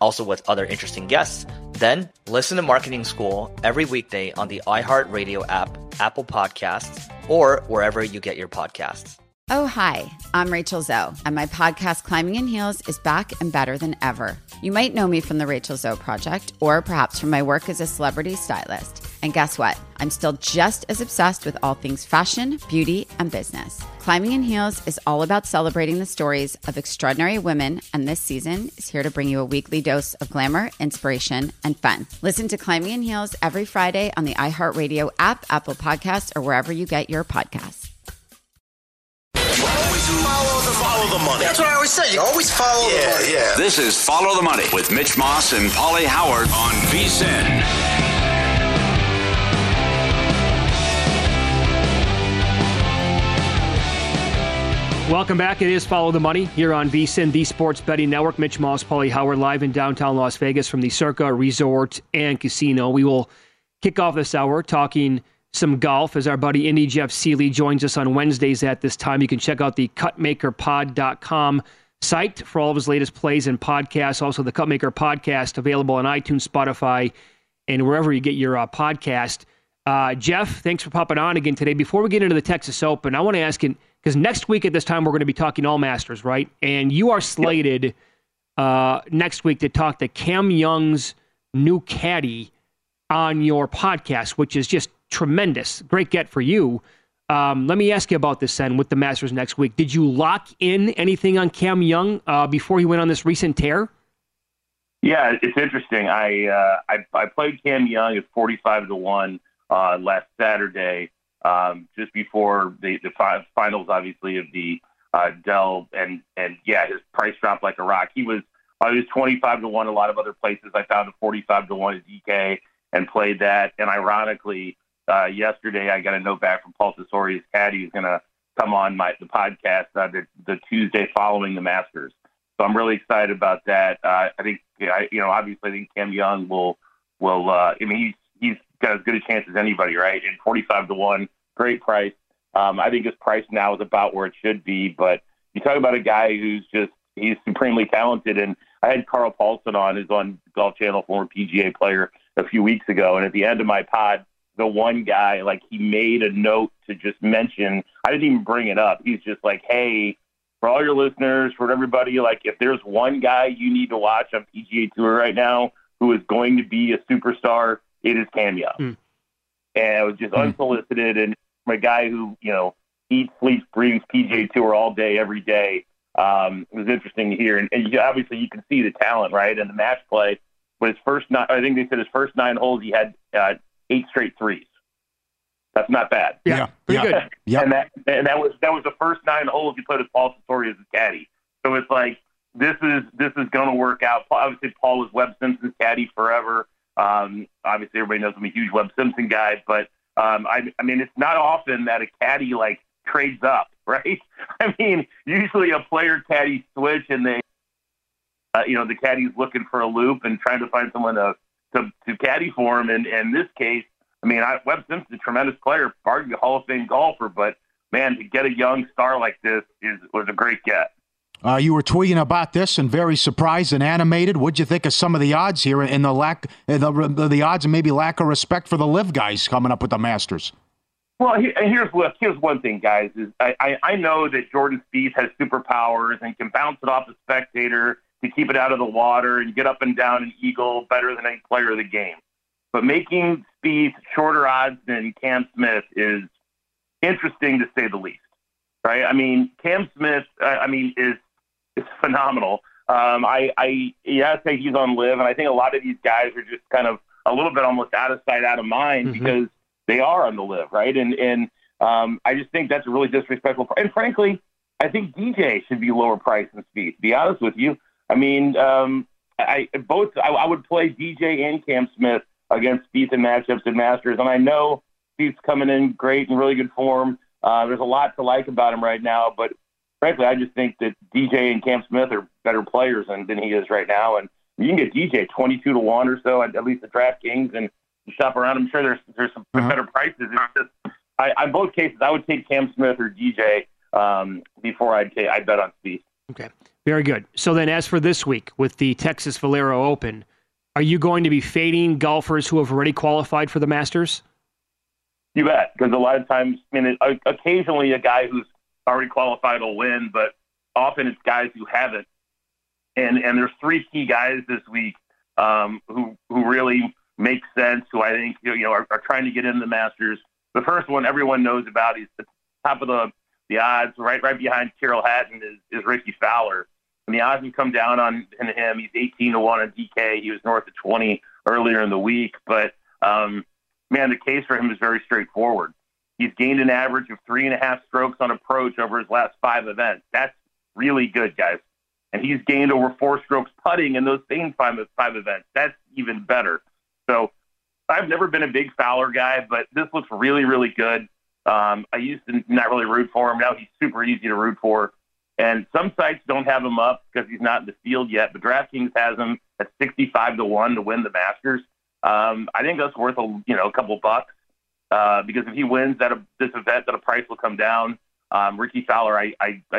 also with other interesting guests, then listen to Marketing School every weekday on the iHeartRadio app, Apple Podcasts, or wherever you get your podcasts. Oh, hi, I'm Rachel Zoe, and my podcast, Climbing in Heels, is back and better than ever. You might know me from the Rachel Zoe Project, or perhaps from my work as a celebrity stylist. And guess what? I'm still just as obsessed with all things fashion, beauty, and business. Climbing in Heels is all about celebrating the stories of extraordinary women, and this season is here to bring you a weekly dose of glamour, inspiration, and fun. Listen to Climbing in Heels every Friday on the iHeartRadio app, Apple Podcasts, or wherever you get your podcasts. Follow the money. That's what I always say. You always follow the money. Yeah. This is Follow the Money with Mitch Moss and Paulie Howard on VSIN. Welcome back. It is Follow the Money here on VSIN, the Sports Betting Network. Mitch Moss, Paulie Howard, live in downtown Las Vegas from the Circa Resort and Casino. We will kick off this hour talking some golf as our buddy Indy Jeff Seeley joins us on Wednesdays at this time. You can check out the CutMakerPod.com site for all of his latest plays and podcasts. Also, the CutMaker Podcast available on iTunes, Spotify, and wherever you get your podcast. Jeff, thanks for popping on again today. Before we get into the Texas Open, I want to ask you, because next week at this time, we're going to be talking All Masters, right? And you are slated next week to talk to Cam Young's new caddy on your podcast, which is just tremendous. Great get for you. Let me ask you about this then with the Masters next week. Did you lock in anything on Cam Young before he went on this recent tear? Yeah, it's interesting. I played Cam Young at 45-1 last Saturday, just before the finals, obviously, of the Dell, and yeah, his price dropped like a rock. I was 25-1. A lot of other places I found a 45-1 at DK and played that. And ironically, yesterday, I got a note back from Paul Tesori's caddy, who's going to come on the podcast the Tuesday following the Masters. So I'm really excited about that. I think Cam Young will. He's got as good a chance as anybody, right? And 45-1, great price. I think his price now is about where it should be. But you talk about a guy he's supremely talented. And I had Carl Paulson on, who's on Golf Channel, former PGA player, a few weeks ago. And at the end of my pod, the one guy, he made a note to just mention, I didn't even bring it up. He's just like, hey, for all your listeners, for everybody, if there's one guy you need to watch on PGA Tour right now who is going to be a superstar, it is Cam Young. And it was just unsolicited. And from a guy who, eats, sleeps, breathes PGA Tour all day, every day, it was interesting to hear. And obviously you can see the talent, right? And the match play, but his first 9 holes, he had 8 straight threes. That's not bad. Yeah, pretty good. Yep. And that was the first 9 holes he played with Paul Tesori as his caddy. So it's this is going to work out. Obviously, Paul was Webb Simpson's caddy forever. Obviously, everybody knows I'm a huge Webb Simpson guy, but it's not often that a caddy trades up, right? Usually a player caddy switch, and they, the caddy's looking for a loop and trying to find someone to caddy for him. And in this case, Webb Simpson is a tremendous player, arguably a Hall of Fame golfer, but man, to get a young star like this was a great get. You were tweeting about this and very surprised and animated. What'd you think of some of the odds here and the odds and maybe lack of respect for the LIV guys coming up with the Masters? Well, here's one thing, guys, is I know that Jordan Spieth has superpowers and can bounce it off the spectator to keep it out of the water and get up and down an eagle better than any player of the game. But making Spieth shorter odds than Cam Smith is interesting to say the least, right? I mean, Cam Smith, is phenomenal. I say he's on live, and I think a lot of these guys are just kind of a little bit almost out of sight, out of mind because they are on the live, right? And I just think that's a really disrespectful. And frankly, I think DJ should be lower priced than Spieth. To be honest with you, I mean, I would play DJ and Cam Smith against Spieth in matchups and Masters, and I know Spieth's coming in great and really good form. There's a lot to like about him right now, but frankly, I just think that DJ and Cam Smith are better players than he is right now, and you can get DJ 22-1 or so at least at DraftKings and shop around. I'm sure there's some better prices. It's just, in both cases, I would take Cam Smith or DJ before I'd bet on Spieth. Okay, very good. So then, as for this week with the Texas Valero Open, are you going to be fading golfers who have already qualified for the Masters? You bet, because a lot of times, occasionally a guy who's already qualified will win, but often it's guys who haven't. And there's three key guys this week who really make sense, who I think are trying to get into the Masters. The first one everyone knows about, he's the top of the odds, right behind Tyrrell Hatton is Ricky Fowler. And the odds have come down on him. He's 18-1 on DK. He was north of 20 earlier in the week. But, the case for him is very straightforward. He's gained an average of 3.5 strokes on approach over his last 5 events. That's really good, guys. And he's gained over 4 strokes putting in those same 5 events. That's even better. So I've never been a big Fowler guy, but this looks really, really good. I used to not really root for him. Now he's super easy to root for. And some sites don't have him up because he's not in the field yet, but DraftKings has him at 65-1 to win the Masters. I think that's worth a couple bucks because if he wins this event, the price will come down. Ricky Fowler, I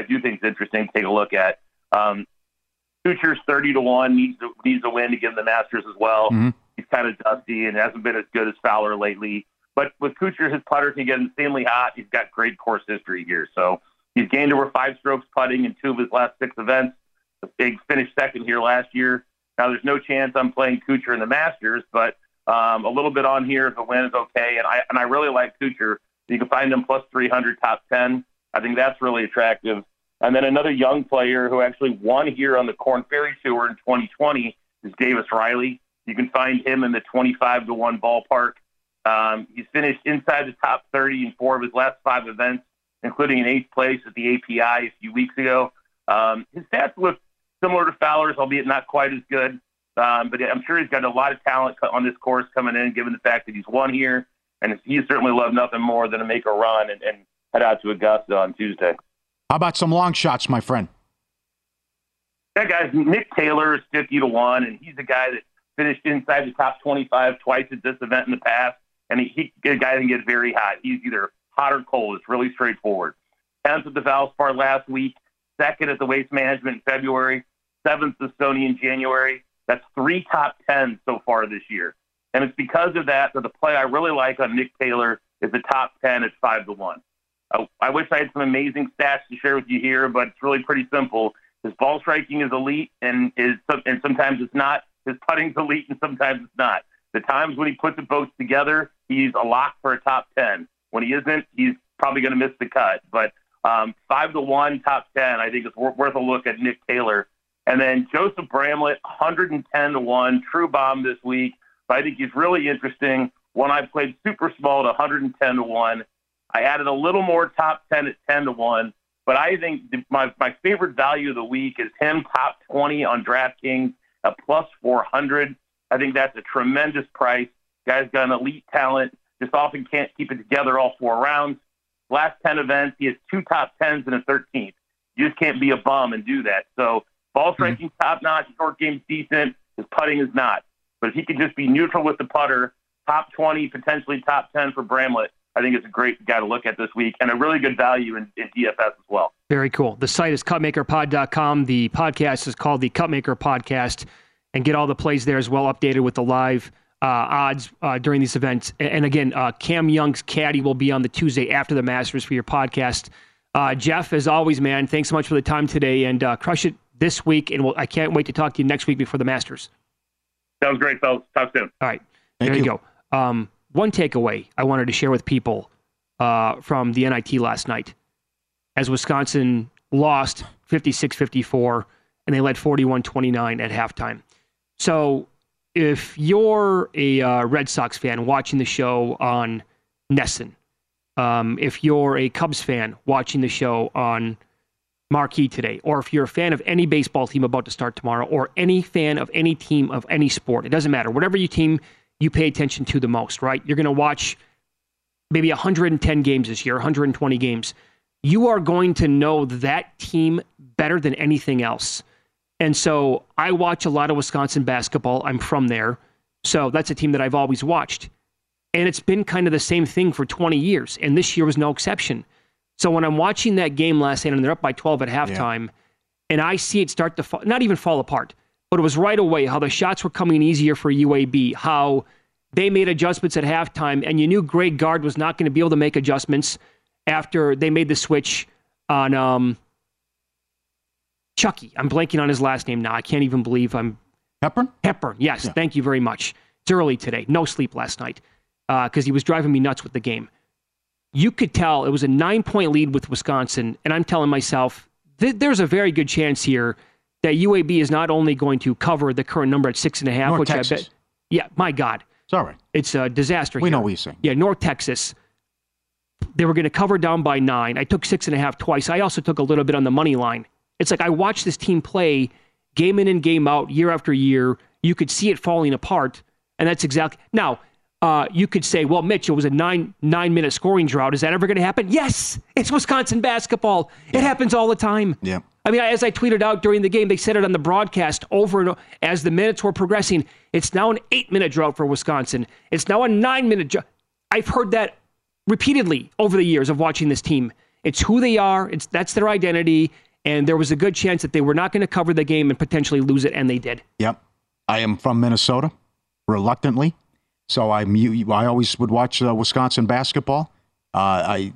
do think is interesting to take a look at. Kuchar's 30-1 needs a win to get in the Masters as well. Mm-hmm. He's kind of dusty and hasn't been as good as Fowler lately. But with Kuchar, his putter can get insanely hot. He's got great course history here. So he's gained over 5 strokes putting in 2 of his last 6 events. He finished second here last year. Now there's no chance I'm playing Kuchar in the Masters, but a little bit on here if a win is okay. And I really like Kuchar. You can find him plus 300 top 10. I think that's really attractive. And then another young player who actually won here on the Korn Ferry Tour in 2020 is Davis Riley. You can find him in the 25-1 ballpark. He's finished inside the top 30 in 4 of his last 5 events, including an 8th place at the API a few weeks ago. His stats look similar to Fowler's, albeit not quite as good. But I'm sure he's got a lot of talent on this course coming in, given the fact that he's won here. And he certainly loved nothing more than to make a run and head out to Augusta on Tuesday. How about some long shots, my friend? That guy's Nick Taylor is 50-1, and he's a guy that finished inside the top 25 twice at this event in the past. And he a guy that can get very hot. He's either hot or cold. It's really straightforward. 10th at the Valspar last week, 2nd at the Waste Management in February, 7th at Stony in January. That's 3 top 10s so far this year. And it's because of that the play I really like on Nick Taylor is the top 10 at 5-1. I wish I had some amazing stats to share with you here, but it's really pretty simple. His ball striking is elite, and sometimes it's not. His putting's elite, and sometimes it's not. The times when he puts the boats together, he's a lock for a top 10. When he isn't, he's probably going to miss the cut. But 5-1 top 10, I think it's worth a look at Nick Taylor. And then Joseph Bramlett, 110-1, true bomb this week. But I think he's really interesting. One I played super small at 110-1. I added a little more top 10 at 10-1. But I think my favorite value of the week is him top 20 on DraftKings at plus 400. I think that's a tremendous price. Guy's got an elite talent. Just often can't keep it together all 4 rounds. Last 10 events, he has 2 top 10s and a 13th. You just can't be a bum and do that. So ball striking top-notch, short game's decent, his putting is not. But if he could just be neutral with the putter, top 20, potentially top 10 for Bramlett, I think it's a great guy to look at this week and a really good value in DFS as well. Very cool. The site is CutMakerPod.com. The podcast is called the CutMaker Podcast. And get all the plays there as well, updated with the live odds during these events. And again, Cam Young's caddy will be on the Tuesday after the Masters for your podcast. Jeff, as always, man, thanks so much for the time today, and crush it this week. And I can't wait to talk to you next week before the Masters. Sounds great, fellas. Talk soon. All right. Thank you. There you go. One takeaway I wanted to share with people from the NIT last night, as Wisconsin lost 56-54, and they led 41-29 at halftime. So if you're a Red Sox fan watching the show on NESN, if you're a Cubs fan watching the show on Marquee today, or if you're a fan of any baseball team about to start tomorrow, or any fan of any team of any sport, it doesn't matter. Whatever your team you pay attention to the most, right? You're going to watch maybe 110 games this year, 120 games. You are going to know that team better than anything else. And so I watch a lot of Wisconsin basketball. I'm from there. So that's a team that I've always watched. And it's been kind of the same thing for 20 years. And this year was no exception. So when I'm watching that game last night and they're up by 12 at halftime, and I see it start to not even fall apart, but it was right away how the shots were coming easier for UAB, how they made adjustments at halftime, and you knew Greg Gard was not going to be able to make adjustments after they made the switch on Chucky. I'm blanking on his last name now. I can't even believe I'm... Hepburn? Hepburn, yes. Yeah. Thank you very much. It's early today. No sleep last night because he was driving me nuts with the game. You could tell it was a 9-point lead with Wisconsin, and I'm telling myself, there's a very good chance here that UAB is not only going to cover the current number at 6.5, North which Texas. I bet... Yeah, my God. It's all right. It's a disaster here. We know what you're saying. Yeah, North Texas. They were going to cover down by 9. I took 6.5 twice. I also took a little bit on the money line. It's like I watched this team play game in and game out, year after year. You could see it falling apart, and that's exactly... Now, you could say, well, Mitch, it was a nine-minute scoring drought. Is that ever going to happen? Yes! It's Wisconsin basketball. It happens all the time. Yeah. I mean, as I tweeted out during the game, they said it on the broadcast over and over. As the minutes were progressing, it's now an 8-minute drought for Wisconsin. It's now a 9-minute drought. I've heard that repeatedly over the years of watching this team. It's who they are. That's their identity. And there was a good chance that they were not going to cover the game and potentially lose it, and they did. Yep. I am from Minnesota, reluctantly. So I always would watch Wisconsin basketball. The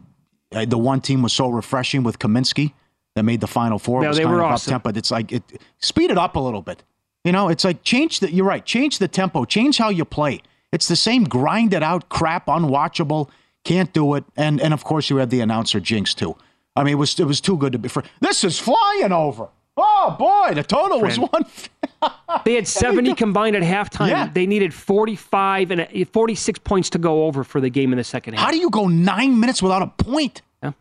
one team was so refreshing with Kaminsky that made the Final Four. No, they were awesome. Up-tempo. It's like speed it up a little bit. You know, it's like you're right. Change the tempo. Change how you play. It's the same grinded out crap, unwatchable. Can't do it. And of course you had the announcer jinx too. I mean, it was too good to be. This is flying over. Oh, boy, the total was 150. They had 70 combined at halftime. Yeah. They needed 45 and 46 points to go over for the game in the second half. How do you go 9 minutes without a point? Yeah.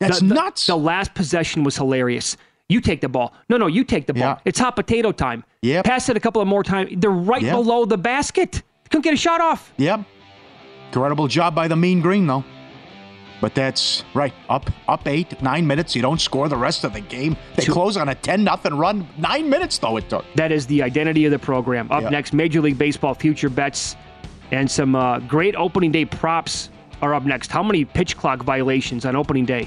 That's nuts. The last possession was hilarious. You take the ball. No, you take the ball. Yeah. It's hot potato time. Yep. Pass it a couple of more times. They're right below the basket. Couldn't get a shot off. Yep. Incredible job by the Mean Green, though. But that's right. Up 8, 9 minutes. You don't score the rest of the game. They close on a 10-0 run. 9 minutes, though, it took. That is the identity of the program. Up next, Major League Baseball future bets and some great opening day props are up next. How many pitch clock violations on opening day?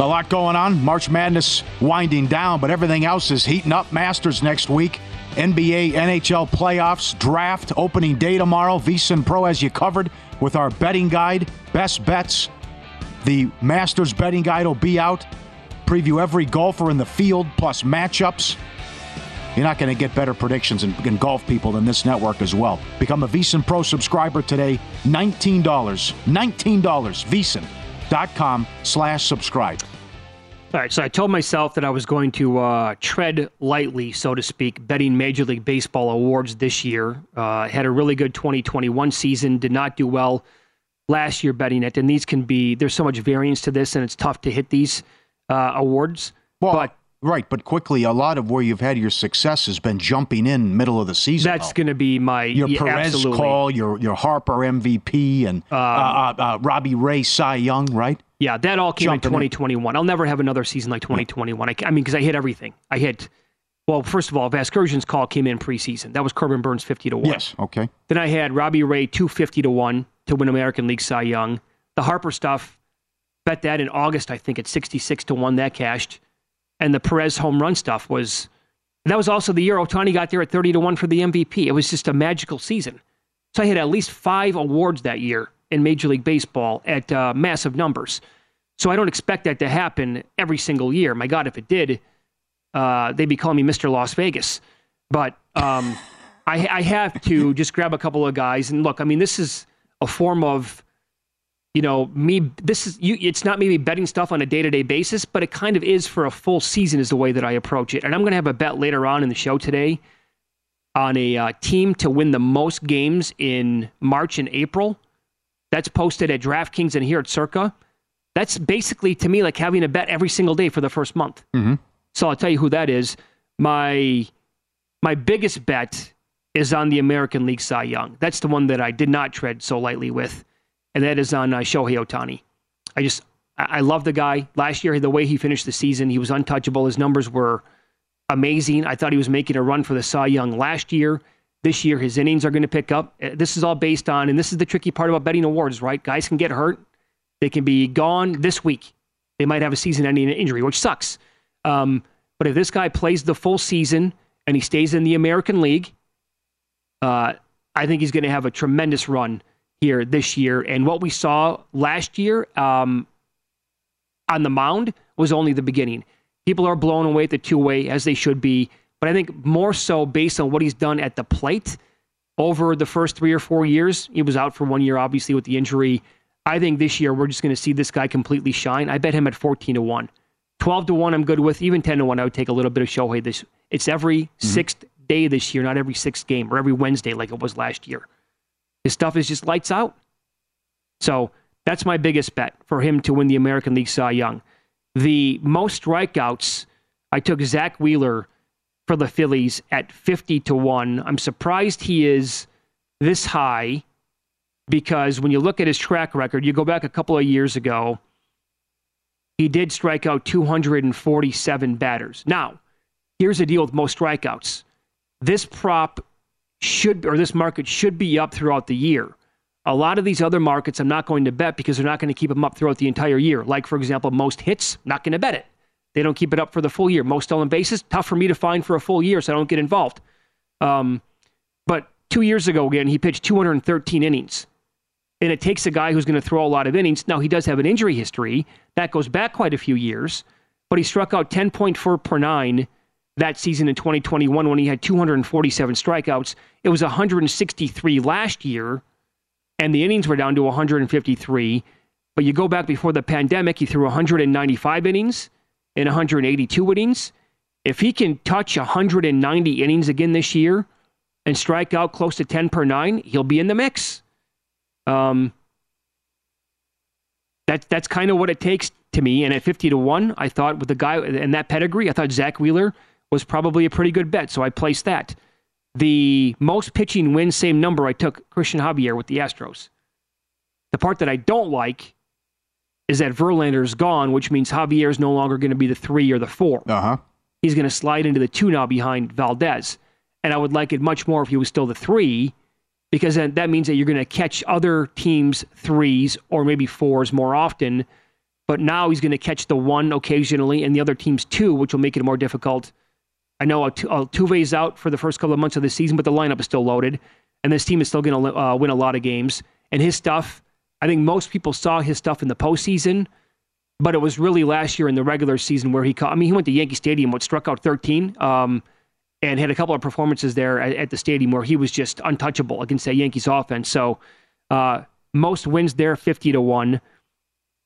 A lot going on. March Madness winding down, but everything else is heating up. Masters next week. NBA, NHL playoffs, draft, opening day tomorrow. VSiN Pro has you covered with our betting guide, Best Bets. The Masters betting guide will be out. Preview every golfer in the field, plus matchups. You're not going to get better predictions and golf people than this network as well. Become a VSiN Pro subscriber today. $19. $19. VSiN.com/subscribe. All right, so I told myself that I was going to tread lightly, so to speak, betting Major League Baseball awards this year. Had a really good 2021 season, did not do well last year betting it, and these can be, there's so much variance to this, and it's tough to hit these awards. Well, but quickly, a lot of where you've had your success has been jumping in middle of the season. That's going to be my, Perez absolutely. Call, your Harper MVP, and Robbie Ray Cy Young, right? Yeah, that all came in 2021. I'll never have another season like 2021. I mean, because I hit everything. I hit, well, first of all, Vasgersian's call came in preseason. That was Corbin Burns 50-1. Yes, okay. Then I had Robbie Ray 250-1 to win American League Cy Young. The Harper stuff, bet that in August, I think, at 66-1. That cashed. And the Perez home run stuff was, that was also the year Ohtani got there at 30-1 for the MVP. It was just a magical season. So I had at least 5 awards that year in Major League Baseball at massive numbers. So I don't expect that to happen every single year. My God, if it did, they'd be calling me Mr. Las Vegas. But I have to just grab a couple of guys. And look, I mean, this is a form of, me, it's not maybe betting stuff on a day-to-day basis, but it kind of is for a full season is the way that I approach it. And I'm going to have a bet later on in the show today on a team to win the most games in March and April. That's posted at DraftKings and here at Circa. That's basically, to me, like having a bet every single day for the first month. Mm-hmm. So I'll tell you who that is. My biggest bet is on the American League Cy Young. That's the one that I did not tread so lightly with, and that is on Shohei Ohtani. I love the guy. Last year, the way he finished the season, he was untouchable. His numbers were amazing. I thought he was making a run for the Cy Young last year. This year, his innings are going to pick up. This is all based on, and this is the tricky part about betting awards, right? Guys can get hurt. They can be gone this week. They might have a season-ending injury, which sucks. But if this guy plays the full season and he stays in the American League, I think he's going to have a tremendous run here this year. And what we saw last year on the mound was only the beginning. People are blown away at the two-way, as they should be. But I think more so based on what he's done at the plate over the first 3 or 4 years. He was out for 1 year, obviously, with the injury. I think this year we're just going to see this guy completely shine. I bet him at 14-1. 12-1 I'm good with. Even 10-1 I would take a little bit of Shohei. It's every sixth day this year, not every sixth game or every Wednesday like it was last year. His stuff is just lights out. So that's my biggest bet for him to win the American League Cy Young. The most strikeouts, I took Zach Wheeler for the Phillies at 50-1. I'm surprised he is this high because when you look at his track record, you go back a couple of years ago, he did strike out 247 batters. Now, here's the deal with most strikeouts. This prop should, or this market should be up throughout the year. A lot of these other markets I'm not going to bet because they're not going to keep them up throughout the entire year. Like, for example, most hits, not going to bet it. They don't keep it up for the full year. Most stolen bases, tough for me to find for a full year, so I don't get involved. But 2 years ago, again, he pitched 213 innings. And it takes a guy who's going to throw a lot of innings. Now, he does have an injury history. That goes back quite a few years. But he struck out 10.4 per nine that season in 2021 when he had 247 strikeouts. It was 163 last year, and the innings were down to 153. But you go back before the pandemic, he threw 195 innings and 182 innings. If he can touch 190 innings again this year and strike out close to 10 per 9, he'll be in the mix. That's kind of what it takes to me. And at 50-1, I thought with the guy and that pedigree, I thought Zach Wheeler was probably a pretty good bet. So I placed that. The most pitching win, same number, I took Christian Javier with the Astros. The part that I don't like is that Verlander's gone, which means Javier's no longer going to be the 3 or the 4. He's going to slide into the 2 now behind Valdez. And I would like it much more if he was still the 3, because that means that you're going to catch other teams' 3s or maybe 4s more often. But now he's going to catch the 1 occasionally and the other team's 2, which will make it more difficult. I know Altuve's out for the first couple of months of the season, but the lineup is still loaded. And this team is still going to win a lot of games. And his stuff, I think most people saw his stuff in the postseason, but it was really last year in the regular season where he caught. I mean, he went to Yankee Stadium, struck out 13, and had a couple of performances there at the stadium where he was just untouchable against that Yankees offense. So most wins there, 50-1.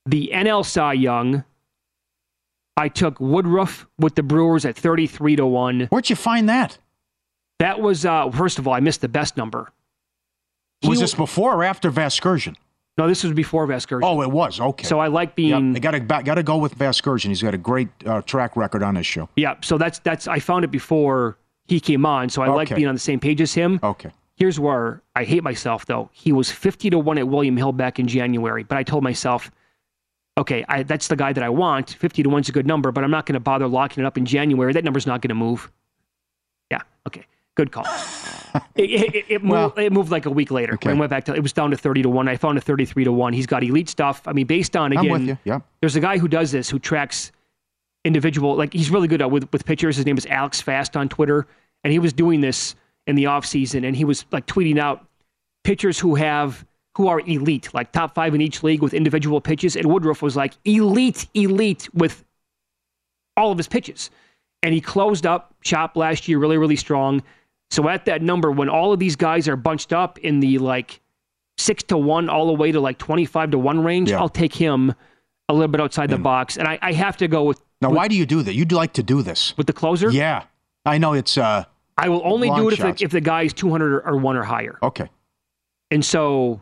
The NL Cy Young, I took Woodruff with the Brewers at 33-1. Where'd you find that? That was, first of all, I missed the best number. Was this before or after Vasgersian? No, this was before Vasgersian. Oh, it was. Okay. So I like being... Yep. Got to go with Vasgersian. He's got a great track record on this show. Yeah, so that's. I found it before he came on, so I like being on the same page as him. Okay. Here's where I hate myself, though. He was 50-1 at William Hill back in January, but I told myself, okay, that's the guy that I want. 50-1's a good number, but I'm not going to bother locking it up in January. That number's not going to move. Yeah, okay. Good call. It moved like a week later. Okay. And went back to, it was down to 30-1. I found a 33-1. He's got elite stuff. I mean, based on, again, I'm with you. Yeah. There's a guy who does this, who tracks individual, like he's really good at with pitchers. His name is Alex Fast on Twitter. And he was doing this in the off season. And he was like tweeting out pitchers who are elite, like top 5 in each league with individual pitches. And Woodruff was like elite with all of his pitches. And he closed up shop last year really, really strong. So at that number, when all of these guys are bunched up in the like 6-1 all the way to like 25-1 range, yeah. I'll take him a little bit outside the box. And I have to go with... Now, why do you do that? You'd like to do this. With the closer? Yeah. I know it's... I will only do it if the guy is 200 or 1 or higher. Okay. And so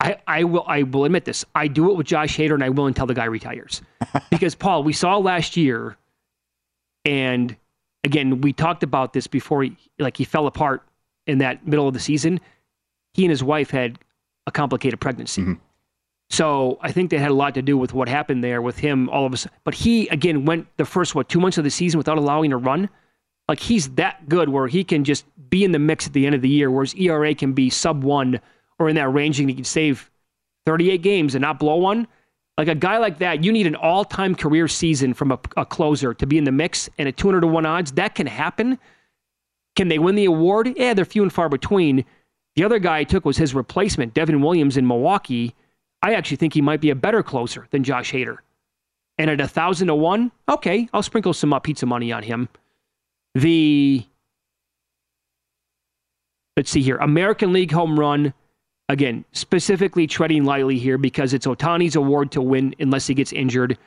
I will admit this. I do it with Josh Hader and I will until the guy retires. Because, Paul, we saw last year and... Again, we talked about this before he fell apart in that middle of the season. He and his wife had a complicated pregnancy. Mm-hmm. So I think that had a lot to do with what happened there with him all of a sudden. But he, again, went the first, 2 months of the season without allowing a run. Like, he's that good where he can just be in the mix at the end of the year, where his ERA can be sub-1 or in that range, and he can save 38 games and not blow one. Like a guy like that, you need an all-time career season from a closer to be in the mix, and at 200-1 odds, that can happen. Can they win the award? Yeah, they're few and far between. The other guy I took was his replacement, Devin Williams in Milwaukee. I actually think he might be a better closer than Josh Hader. And at 1,000-1, okay, I'll sprinkle some pizza money on him. Let's see here, American League home run. Again, specifically treading lightly here because it's Ohtani's award to win unless he gets injured,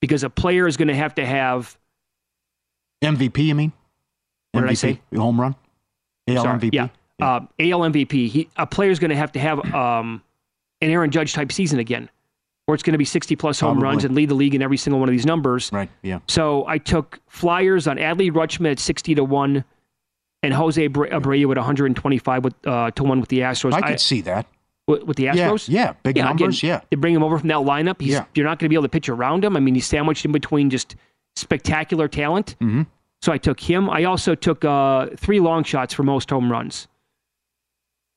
because a player is going to have... MVP, you mean? What MVP, did I say? Home run? AL Sorry, MVP? Yeah. Yeah. AL MVP. A player is going to have an Aaron Judge-type season again, where it's going to be 60-plus home runs and lead the league in every single one of these numbers. Right, yeah. So I took flyers on Adley Rutschman at 60-1, and Jose Abreu at 125 to 1 with the Astros. I could see that. With the Astros? Yeah, big numbers, again, yeah. They bring him over from that lineup. You're not going to be able to pitch around him. I mean, he's sandwiched in between just spectacular talent. Mm-hmm. So I took him. I also took 3 long shots for most home runs.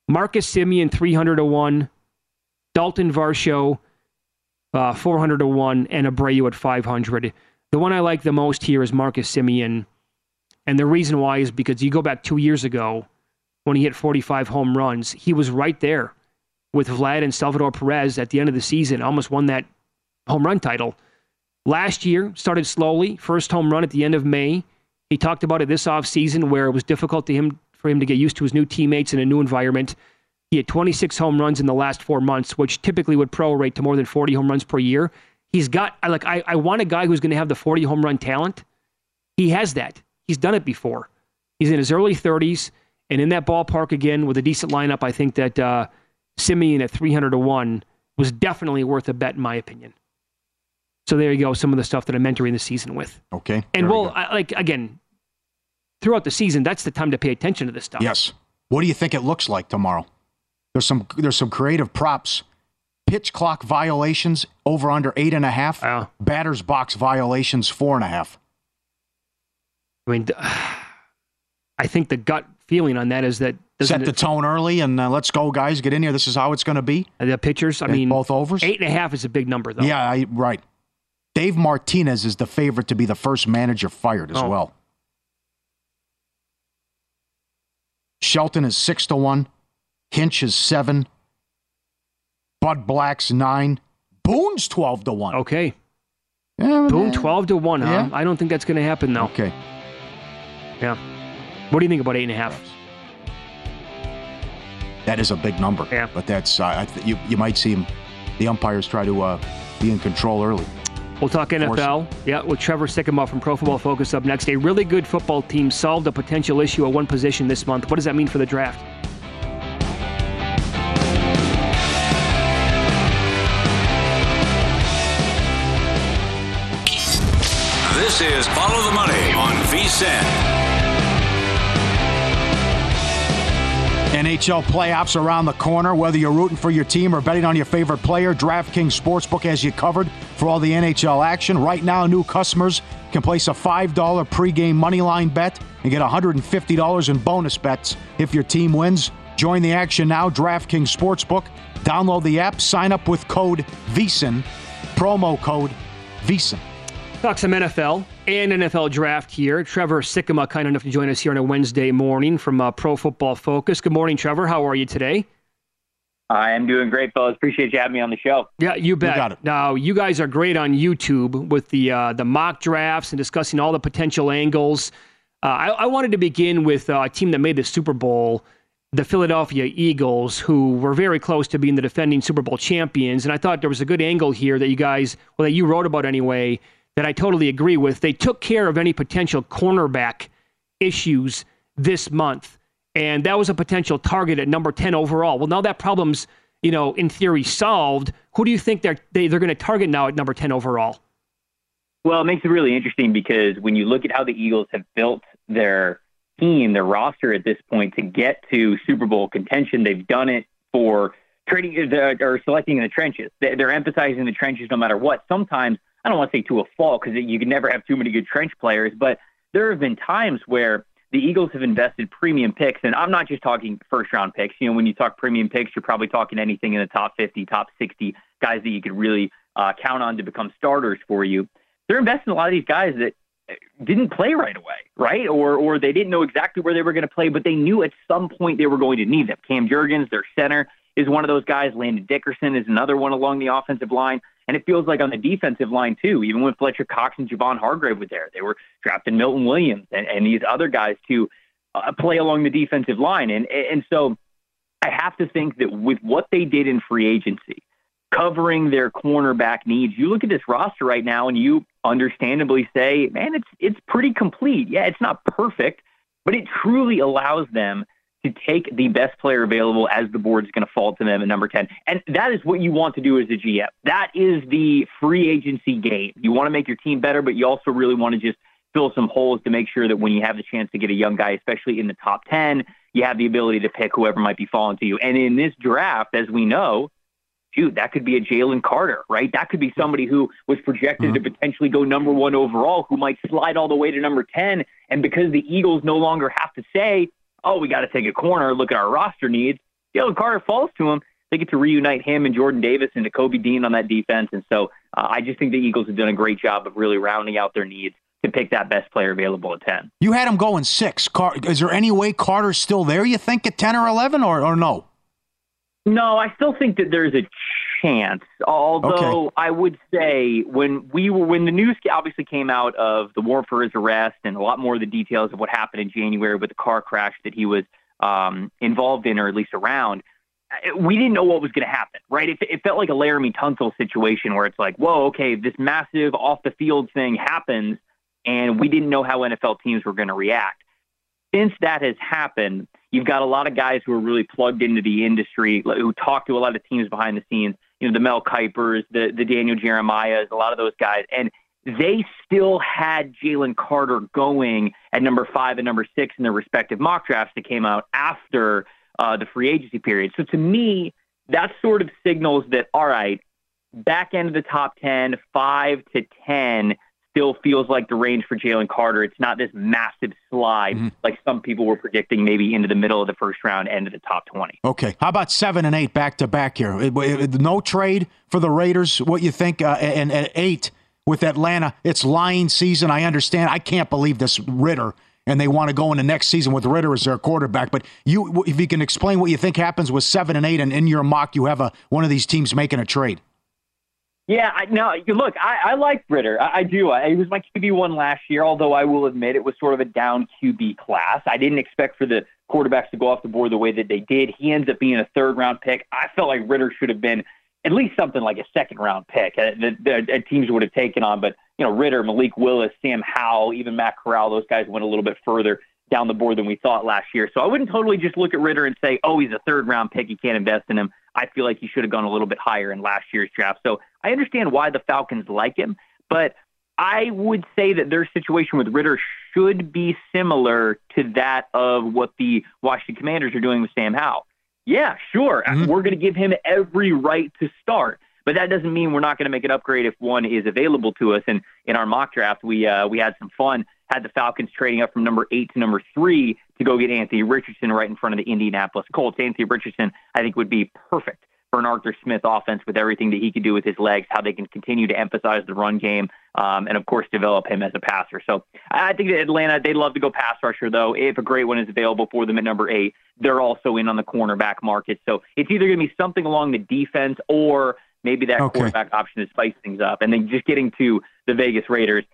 Marcus Semien, 300-1. Dalton Varsho, 400-1. And Abreu at 500. The one I like the most here is Marcus Semien. And the reason why is because you go back 2 years ago when he hit 45 home runs, he was right there with Vlad and Salvador Perez at the end of the season, almost won that home run title. Last year, started slowly, first home run at the end of May. He talked about it this offseason where it was difficult for him to get used to his new teammates in a new environment. He had 26 home runs in the last 4 months, which typically would prorate to more than 40 home runs per year. He's got, I want a guy who's going to have the 40 home run talent. He has that. He's done it before. He's in his early 30s, and in that ballpark again with a decent lineup, I think that Simeon at 300-1 was definitely worth a bet, in my opinion. So there you go, some of the stuff that I'm entering the season with. Okay. And again, throughout the season, that's the time to pay attention to this stuff. Yes. What do you think it looks like tomorrow? There's some creative props. Pitch clock violations over under 8.5. Wow. Batter's box violations 4.5. I mean, I think the gut feeling on that is that set the tone early and let's go, guys. Get in here. This is how it's going to be. The pitchers. I mean, both overs. 8.5 is a big number, though. Yeah, right. Dave Martinez is the favorite to be the first manager fired as well. Shelton is 6-1. Hinch is 7. Bud Black's 9. Boone's 12-1. Okay. Yeah, Boone 12-1, huh? Yeah. I don't think that's going to happen, though. Okay. Yeah. What do you think about 8.5? That is a big number. Yeah. But that's you might see the umpires try to be in control early. We'll talk NFL. Yeah, with Trevor Sikkema from Pro Football Focus up next. A really good football team solved a potential issue at one position this month. What does that mean for the draft? This is Follow the Money on VSIN. NHL playoffs around the corner. Whether you're rooting for your team or betting on your favorite player, DraftKings Sportsbook has you covered for all the NHL action. Right now, new customers can place a $5 pregame moneyline bet and get $150 in bonus bets if your team wins. Join the action now, DraftKings Sportsbook. Download the app, sign up with code VSIN, promo code VSIN. Talk some NFL and NFL draft here. Trevor Sikkema, kind enough to join us here on a Wednesday morning from Pro Football Focus. Good morning, Trevor. How are you today? I am doing great, fellas. Appreciate you having me on the show. Yeah, you bet. You got it. Now, you guys are great on YouTube with the mock drafts and discussing all the potential angles. I wanted to begin with a team that made the Super Bowl, the Philadelphia Eagles, who were very close to being the defending Super Bowl champions. And I thought there was a good angle here that you guys, well, that you wrote about anyway, that I totally agree with. They took care of any potential cornerback issues this month, and that was a potential target at number 10 overall. Well, now that problem's, in theory solved. Who do you think they're going to target now at number 10 overall? Well, it makes it really interesting because when you look at how the Eagles have built their team, their roster at this point to get to Super Bowl contention, they've done it for trading or selecting in the trenches. They're emphasizing the trenches no matter what. Sometimes, I don't want to say to a fault because you can never have too many good trench players, but there have been times where the Eagles have invested premium picks, and I'm not just talking first-round picks. When you talk premium picks, you're probably talking anything in the top 50, top 60, guys that you could really count on to become starters for you. They're investing a lot of these guys that didn't play right away, right? Or they didn't know exactly where they were going to play, but they knew at some point they were going to need them. Cam Jurgens, their center, is one of those guys. Landon Dickerson is another one along the offensive line. And it feels like on the defensive line, too, even when Fletcher Cox and Javon Hargrave were there, they were drafting Milton Williams and these other guys to play along the defensive line. And so I have to think that with what they did in free agency, covering their cornerback needs, you look at this roster right now and you understandably say, man, it's pretty complete. Yeah, it's not perfect, but it truly allows them to take the best player available as the board is going to fall to them at number 10. And that is what you want to do as a GM. That is the free agency game. You want to make your team better, but you also really want to just fill some holes to make sure that when you have the chance to get a young guy, especially in the top 10, you have the ability to pick whoever might be falling to you. And in this draft, as we know, that could be a Jalen Carter, right? That could be somebody who was projected to potentially go number 1 overall, who might slide all the way to number 10. And because the Eagles no longer have to say, oh, we got to take a corner, look at our roster needs, Jalen Carter falls to him. They get to reunite him and Jordan Davis and Nakobe Dean on that defense. And so I just think the Eagles have done a great job of really rounding out their needs to pick that best player available at 10. You had him going 6. Is there any way Carter's still there, you think, at 10 or 11 or no? No, I still think that there's a chance. Although I would say when the news obviously came out of the warrant for his arrest and a lot more of the details of what happened in January with the car crash that he was involved in, or at least around, we didn't know what was going to happen, right? It felt like a Laramie Tunsil situation where it's like, whoa, okay, this massive off the field thing happens, and we didn't know how NFL teams were going to react. Since that has happened, you've got a lot of guys who are really plugged into the industry, who talk to a lot of teams behind the scenes, you know, the Mel Kuypers, the Daniel Jeremiahs, a lot of those guys. And they still had Jalen Carter going at number 5 and number 6 in their respective mock drafts that came out after the free agency period. So to me, that sort of signals that, all right, back end of the top 10, 5 to 10 still feels like the range for Jalen Carter. It's not this massive slide like some people were predicting, maybe into the middle of the first round, end of the top 20. Okay. How about 7 and 8 back-to-back here? No trade for the Raiders, what you think? And at 8 with Atlanta, it's lying season. I understand. I can't believe this Ritter, and they want to go into next season with Ritter as their quarterback. But you, if you can explain what you think happens with 7 and 8, and in your mock you have one of these teams making a trade. Yeah, I like Ritter. I do. He was my QB1 last year, although I will admit it was sort of a down QB class. I didn't expect for the quarterbacks to go off the board the way that they did. He ends up being a third-round pick. I felt like Ritter should have been at least something like a second-round pick that teams would have taken on. But, you know, Ritter, Malik Willis, Sam Howell, even Matt Corral, those guys went a little bit further down the board than we thought last year. So I wouldn't totally just look at Ritter and say, oh, he's a third-round pick, you can't invest in him. I feel like he should have gone a little bit higher in last year's draft. So I understand why the Falcons like him, but I would say that their situation with Ritter should be similar to that of what the Washington Commanders are doing with Sam Howell. Yeah, sure. Mm-hmm. We're going to give him every right to start, but that doesn't mean we're not going to make an upgrade if one is available to us. And in our mock draft, we had some fun, had the Falcons trading up from number 8 to number 3 to go get Anthony Richardson right in front of the Indianapolis Colts. Anthony Richardson, I think, would be perfect for an Arthur Smith offense with everything that he could do with his legs, how they can continue to emphasize the run game, and, of course, develop him as a passer. So I think that Atlanta, they'd love to go pass rusher, though. If a great one is available for them at number 8, they're also in on the cornerback market. So it's either going to be something along the defense, or maybe that quarterback option to spice things up. And then just getting to the Vegas Raiders,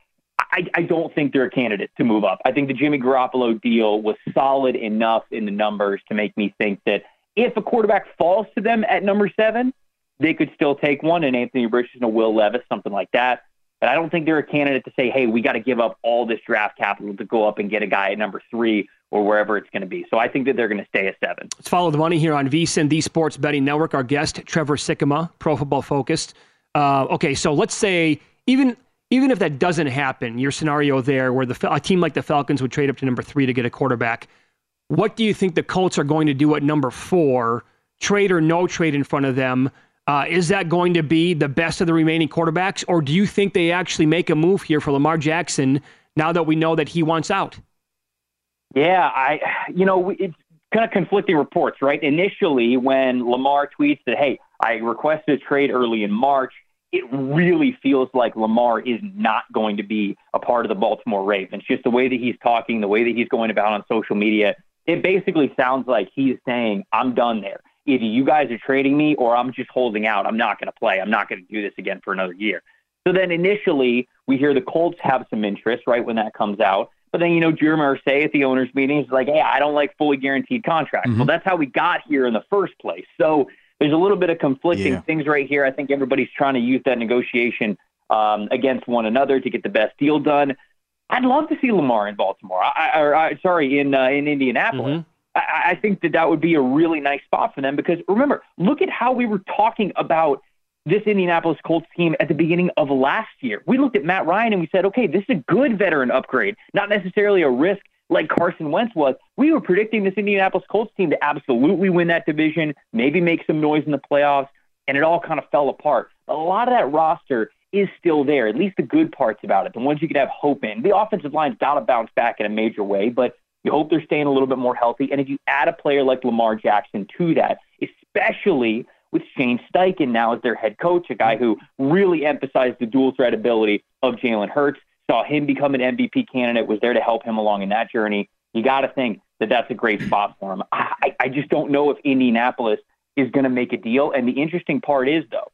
I don't think they're a candidate to move up. I think the Jimmy Garoppolo deal was solid enough in the numbers to make me think that if a quarterback falls to them at number 7, they could still take one, and Anthony Richardson or Will Levis, something like that. But I don't think they're a candidate to say, hey, we got to give up all this draft capital to go up and get a guy at number 3 or wherever it's going to be. So I think that they're going to stay at 7. Let's follow the money here on VSIN, the Sports Betting Network. Our guest, Trevor Sikkema, Pro Football Focused. Okay, so let's say even if that doesn't happen, your scenario there where a team like the Falcons would trade up to number 3 to get a quarterback, what do you think the Colts are going to do at number 4, trade or no trade in front of them? Is that going to be the best of the remaining quarterbacks, or do you think they actually make a move here for Lamar Jackson now that we know that he wants out? Yeah, it's kind of conflicting reports, right? Initially, when Lamar tweets that, hey, I requested a trade early in March, it really feels like Lamar is not going to be a part of the Baltimore Ravens. Just the way that he's talking, the way that he's going about on social media, it basically sounds like he's saying, I'm done there. Either you guys are trading me or I'm just holding out. I'm not going to play. I'm not going to do this again for another year. So then initially we hear the Colts have some interest, right, when that comes out. But then, you know, Jeremy Irsay at the owners' meeting is like, hey, I don't like fully guaranteed contracts. Mm-hmm. Well, that's how we got here in the first place. So there's a little bit of conflicting things right here. I think everybody's trying to use that negotiation against one another to get the best deal done. I'd love to see Lamar in Baltimore. In Indianapolis. Mm-hmm. I think that would be a really nice spot for them because, remember, look at how we were talking about this Indianapolis Colts team at the beginning of last year. We looked at Matt Ryan and we said, okay, this is a good veteran upgrade, not necessarily a risk like Carson Wentz was. We were predicting this Indianapolis Colts team to absolutely win that division, maybe make some noise in the playoffs, and it all kind of fell apart. A lot of that roster is still there, at least the good parts about it, the ones you could have hope in. The offensive line's got to bounce back in a major way, but you hope they're staying a little bit more healthy. And if you add a player like Lamar Jackson to that, especially with Shane Steichen now as their head coach, a guy who really emphasized the dual threat ability of Jalen Hurts, saw him become an MVP candidate, was there to help him along in that journey. You got to think that that's a great spot for him. I just don't know if Indianapolis is going to make a deal. And the interesting part is, though,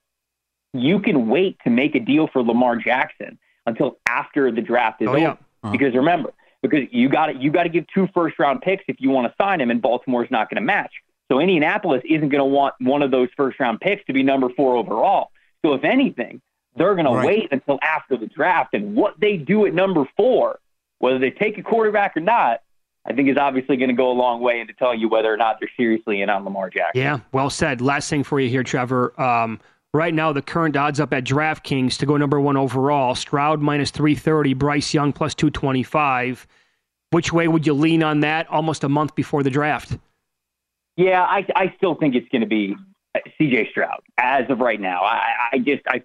you can wait to make a deal for Lamar Jackson until after the draft is over. Yeah. Uh-huh. Because remember, you got to give 2 first-round picks if you want to sign him, and Baltimore's not going to match. So Indianapolis isn't going to want one of those first-round picks to be number 4 overall. So if anything, they're going to wait until after the draft. And what they do at number 4, whether they take a quarterback or not, I think is obviously going to go a long way into telling you whether or not they're seriously in on Lamar Jackson. Yeah, well said. Last thing for you here, Trevor. Right now, the current odds up at DraftKings to go number 1 overall, Stroud -330, Bryce Young +225. Which way would you lean on that almost a month before the draft? Yeah, I still think it's going to be C.J. Stroud as of right now. I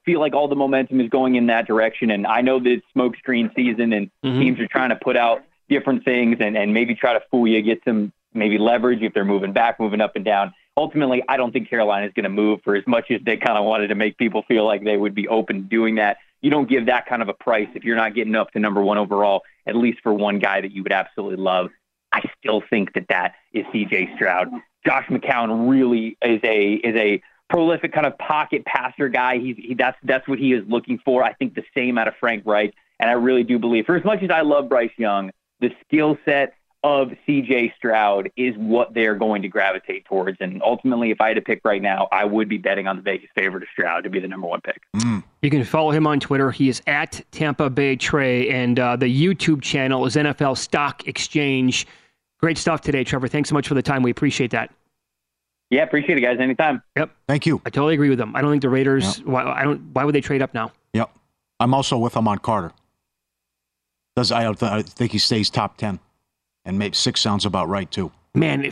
feel like all the momentum is going in that direction, and I know that it's smokescreen season and teams are trying to put out different things and maybe try to fool you, get some maybe leverage if they're moving back, moving up and down. Ultimately, I don't think Carolina is going to move for as much as they kind of wanted to make people feel like they would be open to doing that. You don't give that kind of a price if you're not getting up to number 1 overall, at least for one guy that you would absolutely love. I still think that is C.J. Stroud. Josh McCown really is a prolific kind of pocket passer guy. That's what he is looking for. I think the same out of Frank Reich, and I really do believe, for as much as I love Bryce Young, the skill set of C.J. Stroud is what they're going to gravitate towards. And ultimately, if I had to pick right now, I would be betting on the Vegas favorite of Stroud to be the number 1 pick. You can follow him on Twitter. He is at Tampa Bay Trey, and the YouTube channel is NFL Stock Exchange. Great stuff today, Trevor. Thanks so much for the time. We appreciate that. Yeah, appreciate it, guys. Anytime. Yep. Thank you. I totally agree with them. I don't think the Raiders, why would they trade up now? Yep. I'm also with them on Carter. I think he stays top 10. And maybe 6 sounds about right, too. Man,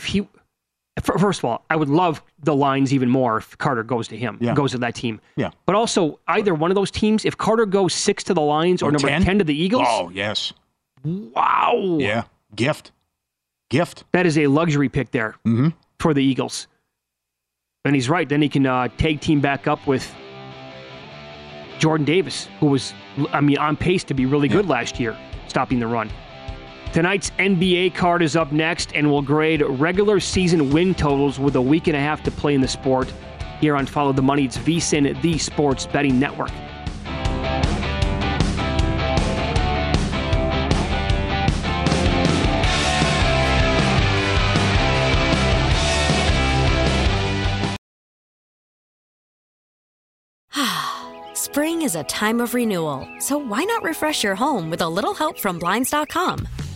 first of all, I would love the lines even more if Carter goes to him, goes to that team. Yeah. But also, either one of those teams, if Carter goes 6 to the Lions or number 10 to the Eagles. Oh, yes. Wow. Yeah. Gift. That is a luxury pick there for the Eagles. And he's right. Then he can tag team back up with Jordan Davis, who was, on pace to be really good last year, stopping the run. Tonight's NBA card is up next, and we'll grade regular season win totals with a week and a half to play in the sport. Here on Follow the Money, it's VSIN, the Sports Betting Network. Spring is a time of renewal, so why not refresh your home with a little help from Blinds.com?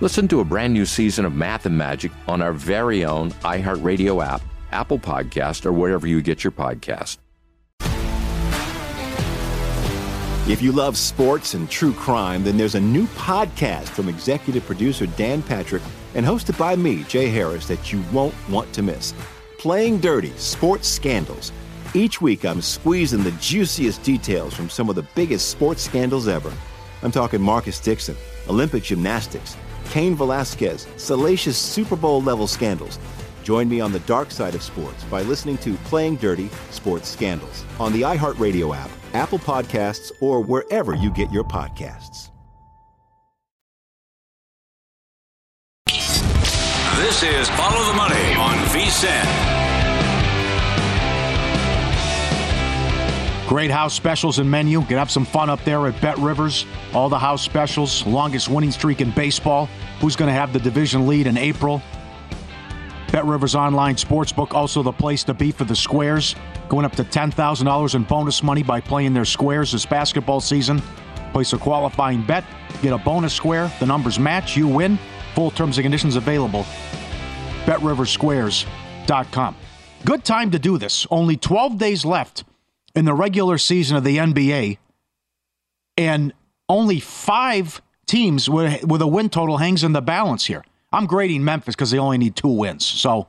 Listen to a brand new season of Math and Magic on our very own iHeartRadio app, Apple Podcast, or wherever you get your podcast. If you love sports and true crime, then there's a new podcast from executive producer Dan Patrick and hosted by me, Jay Harris, that you won't want to miss. Playing Dirty: Sports Scandals. Each week, I'm squeezing the juiciest details from some of the biggest sports scandals ever. I'm talking Marcus Dixon, Olympic gymnastics, Cain Velasquez, salacious Super Bowl-level scandals. Join me on the dark side of sports by listening to Playing Dirty Sports Scandals on the iHeartRadio app, Apple Podcasts, or wherever you get your podcasts. This is Follow the Money on VSIN. Great house specials and menu. Get up some fun up there at Bet Rivers. All the house specials. Longest winning streak in baseball. Who's going to have the division lead in April? Bet Rivers Online Sportsbook, also the place to be for the squares. Going up to $10,000 in bonus money by playing their squares this basketball season. Place a qualifying bet, get a bonus square, the numbers match, you win. Full terms and conditions available. BetRiversSquares.com. Good time to do this. Only 12 days left in the regular season of the NBA, and only 5 teams with a win total hangs in the balance here. I'm grading Memphis because they only need 2 wins, so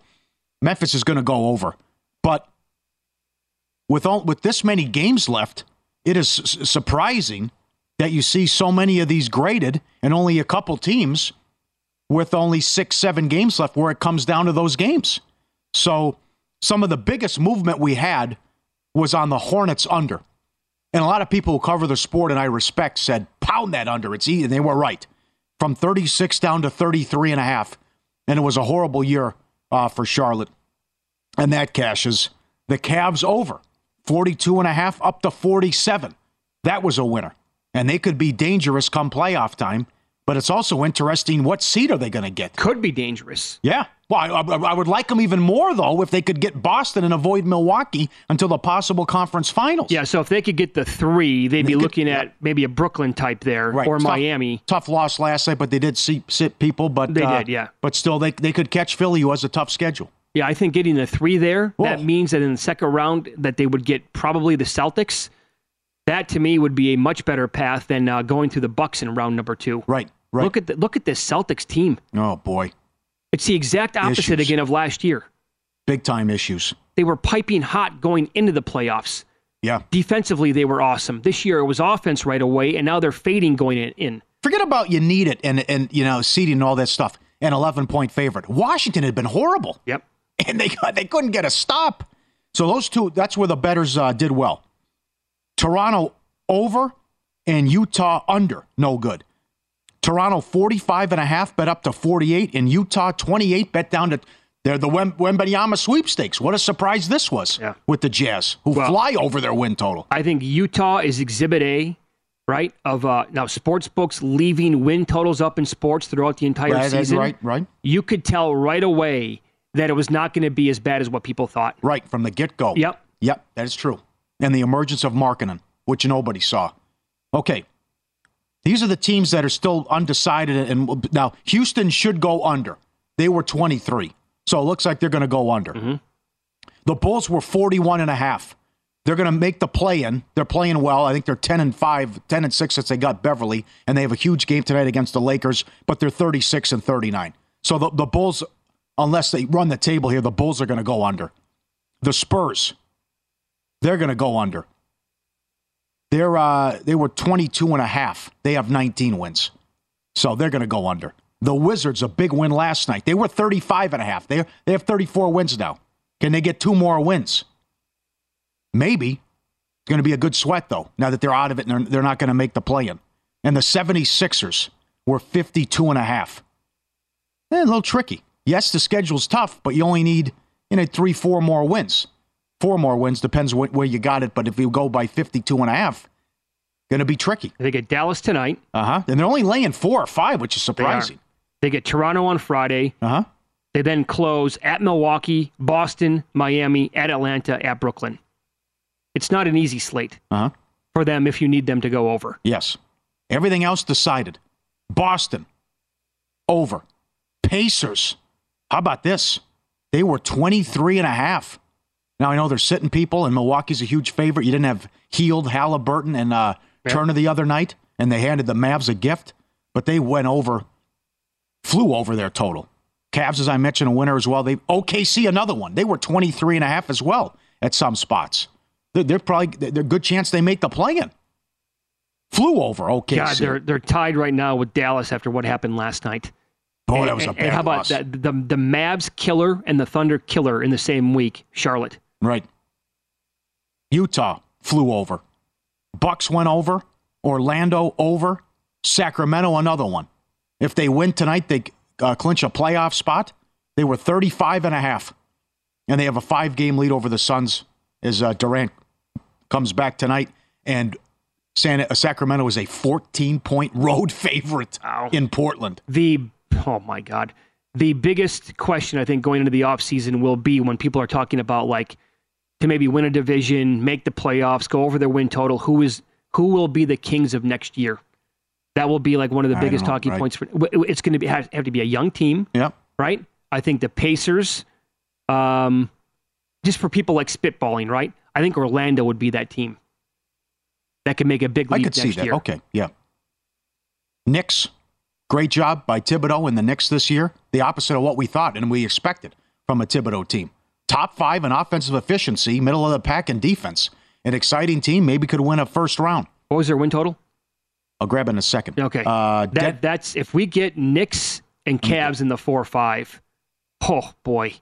Memphis is going to go over. But with this many games left, it is surprising that you see so many of these graded and only a couple teams with only 6-7 games left where it comes down to those games. So some of the biggest movement we had was on the Hornets under. And a lot of people who cover the sport, and I respect, said, pound that under. It's easy. And they were right. From 36 down to 33.5. And it was a horrible year for Charlotte. And that cashes. The Cavs over. 42.5 up to 47. That was a winner. And they could be dangerous come playoff time. But it's also interesting, what seed are they going to get? Could be dangerous. Yeah. Well, I would like them even more, though, if they could get Boston and avoid Milwaukee until the possible conference finals. Yeah, so if they could get the 3, they'd be looking at maybe a Brooklyn type there, right, or Miami. Tough loss last night, but they did sit people. But they did, yeah. But still, they could catch Philly, who has a tough schedule. Yeah, I think getting the 3 there, that means that in the second round that they would get probably the Celtics. That, to me, would be a much better path than going through the Bucks in round number 2. Right. Look at this Celtics team. Oh, boy. It's the exact opposite again of last year. Big-time issues. They were piping hot going into the playoffs. Yeah. Defensively, they were awesome. This year, it was offense right away, and now they're fading going in. Forget about you need it and you know, seeding and all that stuff. An 11-point favorite. Washington had been horrible. Yep. And they couldn't get a stop. So those two, that's where the bettors did well. Toronto over and Utah under. No good. Toronto 45.5 bet up to 48, and Utah 28 bet down to the Wembanyama sweepstakes. What a surprise this was with the Jazz, who fly over their win total. I think Utah is Exhibit A, right? Of now sports books leaving win totals up in sports throughout the entire season. Right. You could tell right away that it was not going to be as bad as what people thought. Right from the get go. Yep, that is true. And the emergence of Marketing, which nobody saw. Okay. These are the teams that are still undecided. And now, Houston should go under. They were 23. So it looks like they're going to go under. Mm-hmm. The Bulls were 41.5. They're going to make the play-in. They're playing well. I think they're 10-5, 10-6 since they got Beverly. And they have a huge game tonight against the Lakers. But they're 36-39. So the Bulls, unless they run the table here, the Bulls are going to go under. The Spurs. They're going to go under. They were 22.5. They have 19 wins. So they're going to go under. The Wizards, a big win last night. They were 35.5. They have 34 wins now. Can they get 2 more wins? Maybe. It's going to be a good sweat, though, now that they're out of it and they're not going to make the play-in. And the 76ers were 52.5. A little tricky. Yes, the schedule's tough, but you only need 3-4 more wins. 4 more wins, depends where you got it, but if you go by 52.5, going to be tricky. They get Dallas tonight. And they're only laying 4 or 5, which is surprising. They get Toronto on Friday. They then close at Milwaukee, Boston, Miami, at Atlanta, at Brooklyn. It's not an easy slate for them if you need them to go over. Yes. Everything else decided. Boston, over. Pacers, how about this? They were 23.5. Now, I know they're sitting people, and Milwaukee's a huge favorite. You didn't have Heald, Halliburton, and Turner the other night, and they handed the Mavs a gift, but they flew over their total. Cavs, as I mentioned, a winner as well. OKC, another one. They were 23.5 as well at some spots. They're a good chance they make the play-in. Flew over OKC. God, they're tied right now with Dallas after what happened last night. Oh, that was a bad loss. How about that? The Mavs killer and the Thunder killer in the same week, Charlotte. Right. Utah flew over. Bucks went over. Orlando over. Sacramento, another one. If they win tonight, they clinch a playoff spot. They were 35.5, and they have a 5-game lead over the Suns as Durant comes back tonight. And Sacramento is a 14-point road favorite in Portland. Oh, my God. The biggest question, I think, going into the offseason will be when people are talking about, like, to maybe win a division, make the playoffs, go over their win total, who will be the Kings of next year? That will be, like, one of the biggest talking points. It's going to be have to be a young team, right? I think the Pacers, just for people, like, spitballing, right? I think Orlando would be that team that could make a big leap next year. I could see that. Okay, yeah. Knicks, great job by Thibodeau and the Knicks this year. The opposite of what we thought and we expected from a Thibodeau team. Top 5 in offensive efficiency, middle of the pack in defense. An exciting team, maybe could win a first round. What was their win total? I'll grab it in a second. Okay. That's if we get Knicks and Cavs in the 4-5. Oh, boy.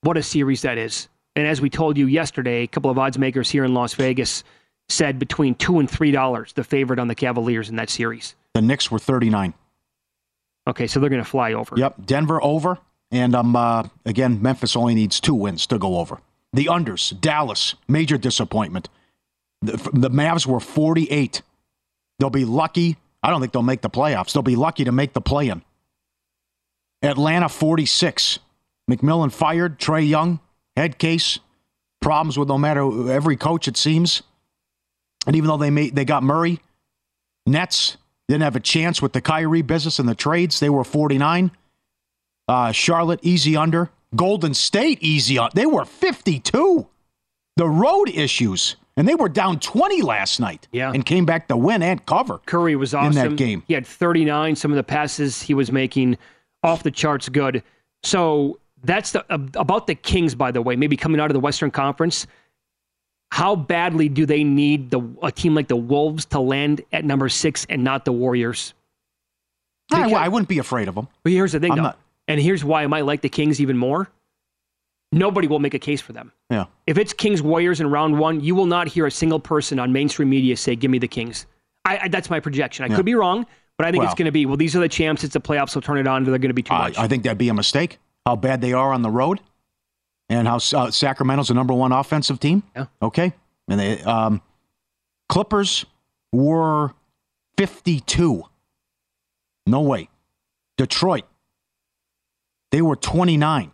What a series that is. And as we told you yesterday, a couple of odds makers here in Las Vegas said between $2 and $3, the favorite on the Cavaliers in that series. The Knicks were 39. Okay, so they're going to fly over. Yep, Denver over. And again, Memphis only needs 2 wins to go over. The unders, Dallas, major disappointment. The Mavs were 48. They'll be lucky. I don't think they'll make the playoffs. They'll be lucky to make the play-in. Atlanta, 46. McMillan fired. Trae Young, head case. Problems with no matter every coach, it seems. And even though they got Murray, Nets didn't have a chance with the Kyrie business and the trades. They were 49. Charlotte, easy under. Golden State, easy under. They were 52. The road issues. And they were down 20 last night and came back to win and cover. Curry was awesome in that game. He had 39. Some of the passes he was making off the charts good. So that's about the Kings, by the way, maybe coming out of the Western Conference. How badly do they need a team like the Wolves to land at number 6 and not the Warriors? I wouldn't be afraid of them. But here's the thing, and here's why I might like the Kings even more. Nobody will make a case for them. Yeah. If it's Kings Warriors in round 1, you will not hear a single person on mainstream media say, "Give me the Kings." That's my projection. I could be wrong, but I think it's going to be, well, these are the champs. It's the playoffs. They'll turn it on. They're going to be too much. I think that'd be a mistake. How bad they are on the road, and how Sacramento's the number 1 offensive team. Yeah. Okay. And they Clippers were 52. No way. Detroit. They were 29.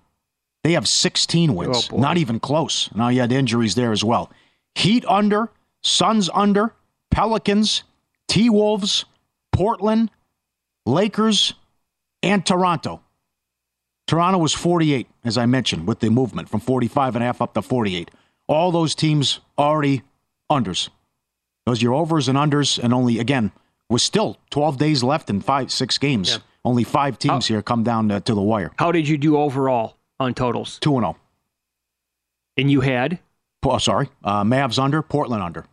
They have 16 wins. Not even close. Now you had injuries there as well. Heat under, Suns under, Pelicans, T-Wolves, Portland, Lakers, and Toronto. Toronto was 48, as I mentioned, with the movement from 45.5 up to 48. All those teams already unders. Those are your overs and unders, and only, again, was still 12 days left and 5-6 games. Yeah. Only 5 teams here come down to the wire. How did you do overall? On totals. 2-0. And you had? Mavs under, Portland under.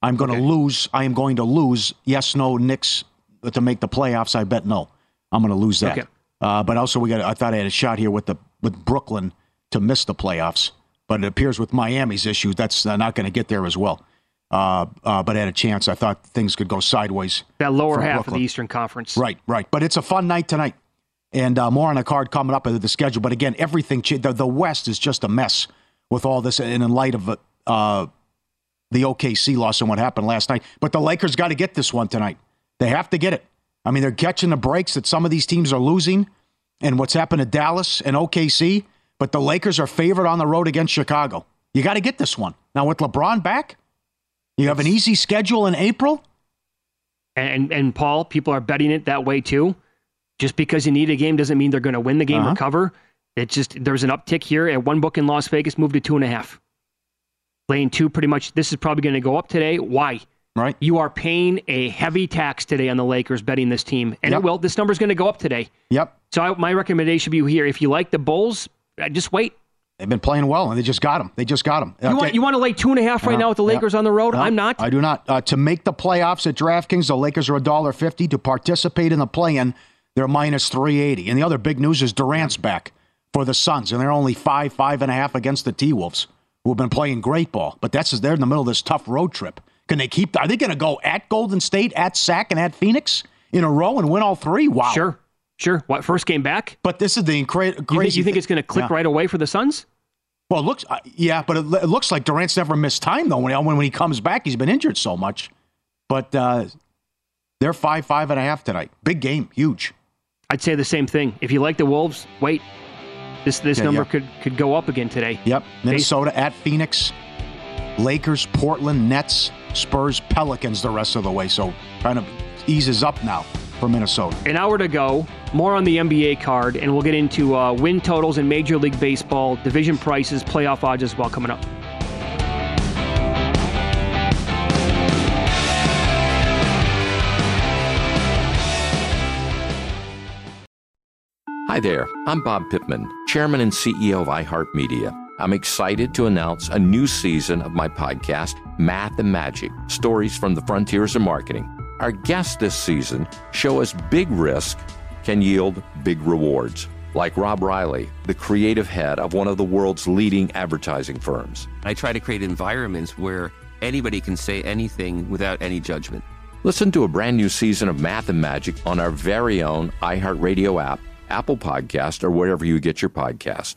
I'm going to lose. I am going to lose. Yes, no, Knicks to make the playoffs. I bet no. I'm going to lose that. Okay. But also, I thought I had a shot here with Brooklyn to miss the playoffs. But it appears with Miami's issue, that's not going to get there as well. But I had a chance. I thought things could go sideways. That lower half Brooklyn. Of the Eastern Conference. Right. But it's a fun night tonight. And more on a card coming up of the schedule. But again, everything, the West is just a mess with all this. And in light of the OKC loss and what happened last night. But the Lakers got to get this one tonight. They have to get it. I mean, they're catching the breaks that some of these teams are losing. And what's happened to Dallas and OKC. But the Lakers are favored on the road against Chicago. You got to get this one. Now with LeBron back, you have an easy schedule in April. And Paul, people are betting it that way too. Just because you need a game doesn't mean they're going to win the game or cover. It's just, there's an uptick here at one book in Las Vegas, moved to 2.5. Lane 2 pretty much, this is probably going to go up today. Why? Right. You are paying a heavy tax today on the Lakers betting this team. And it will. This number's going to go up today. Yep. So my recommendation to you here, if you like the Bulls, just wait. They've been playing well, and they just got them. You want to lay 2.5 right now with the Lakers on the road? I'm not. I do not. To make the playoffs at DraftKings, the Lakers are $1.50. To participate in the play-in, they're minus 380. And the other big news is Durant's back for the Suns. And they're only 5.5 against the T-Wolves, who have been playing great ball. But they're in the middle of this tough road trip. Are they going to go at Golden State, at Sac, and at Phoenix in a row and win all 3? Wow. Sure. Sure. What, first game back? But this is the crazy thing. You think it's going to click right away for the Suns? Well, it looks, but it looks like Durant's never missed time, though. When he comes back, he's been injured so much. But they're 5.5 tonight. Big game. Huge. I'd say the same thing. If you like the Wolves, wait. This number could go up again today. Yep. Minnesota at Phoenix, Lakers, Portland, Nets, Spurs, Pelicans the rest of the way. So kind of eases up now for Minnesota. An hour to go. More on the NBA card, and we'll get into win totals in Major League Baseball, division prices, playoff odds as well coming up. Hi there, I'm Bob Pittman, Chairman and CEO of iHeartMedia. I'm excited to announce a new season of my podcast, Math and Magic, Stories from the Frontiers of Marketing. Our guests this season show us big risk can yield big rewards, like Rob Riley, the creative head of one of the world's leading advertising firms. I try to create environments where anybody can say anything without any judgment. Listen to a brand new season of Math and Magic on our very own iHeartRadio app, Apple Podcast, or wherever you get your podcast.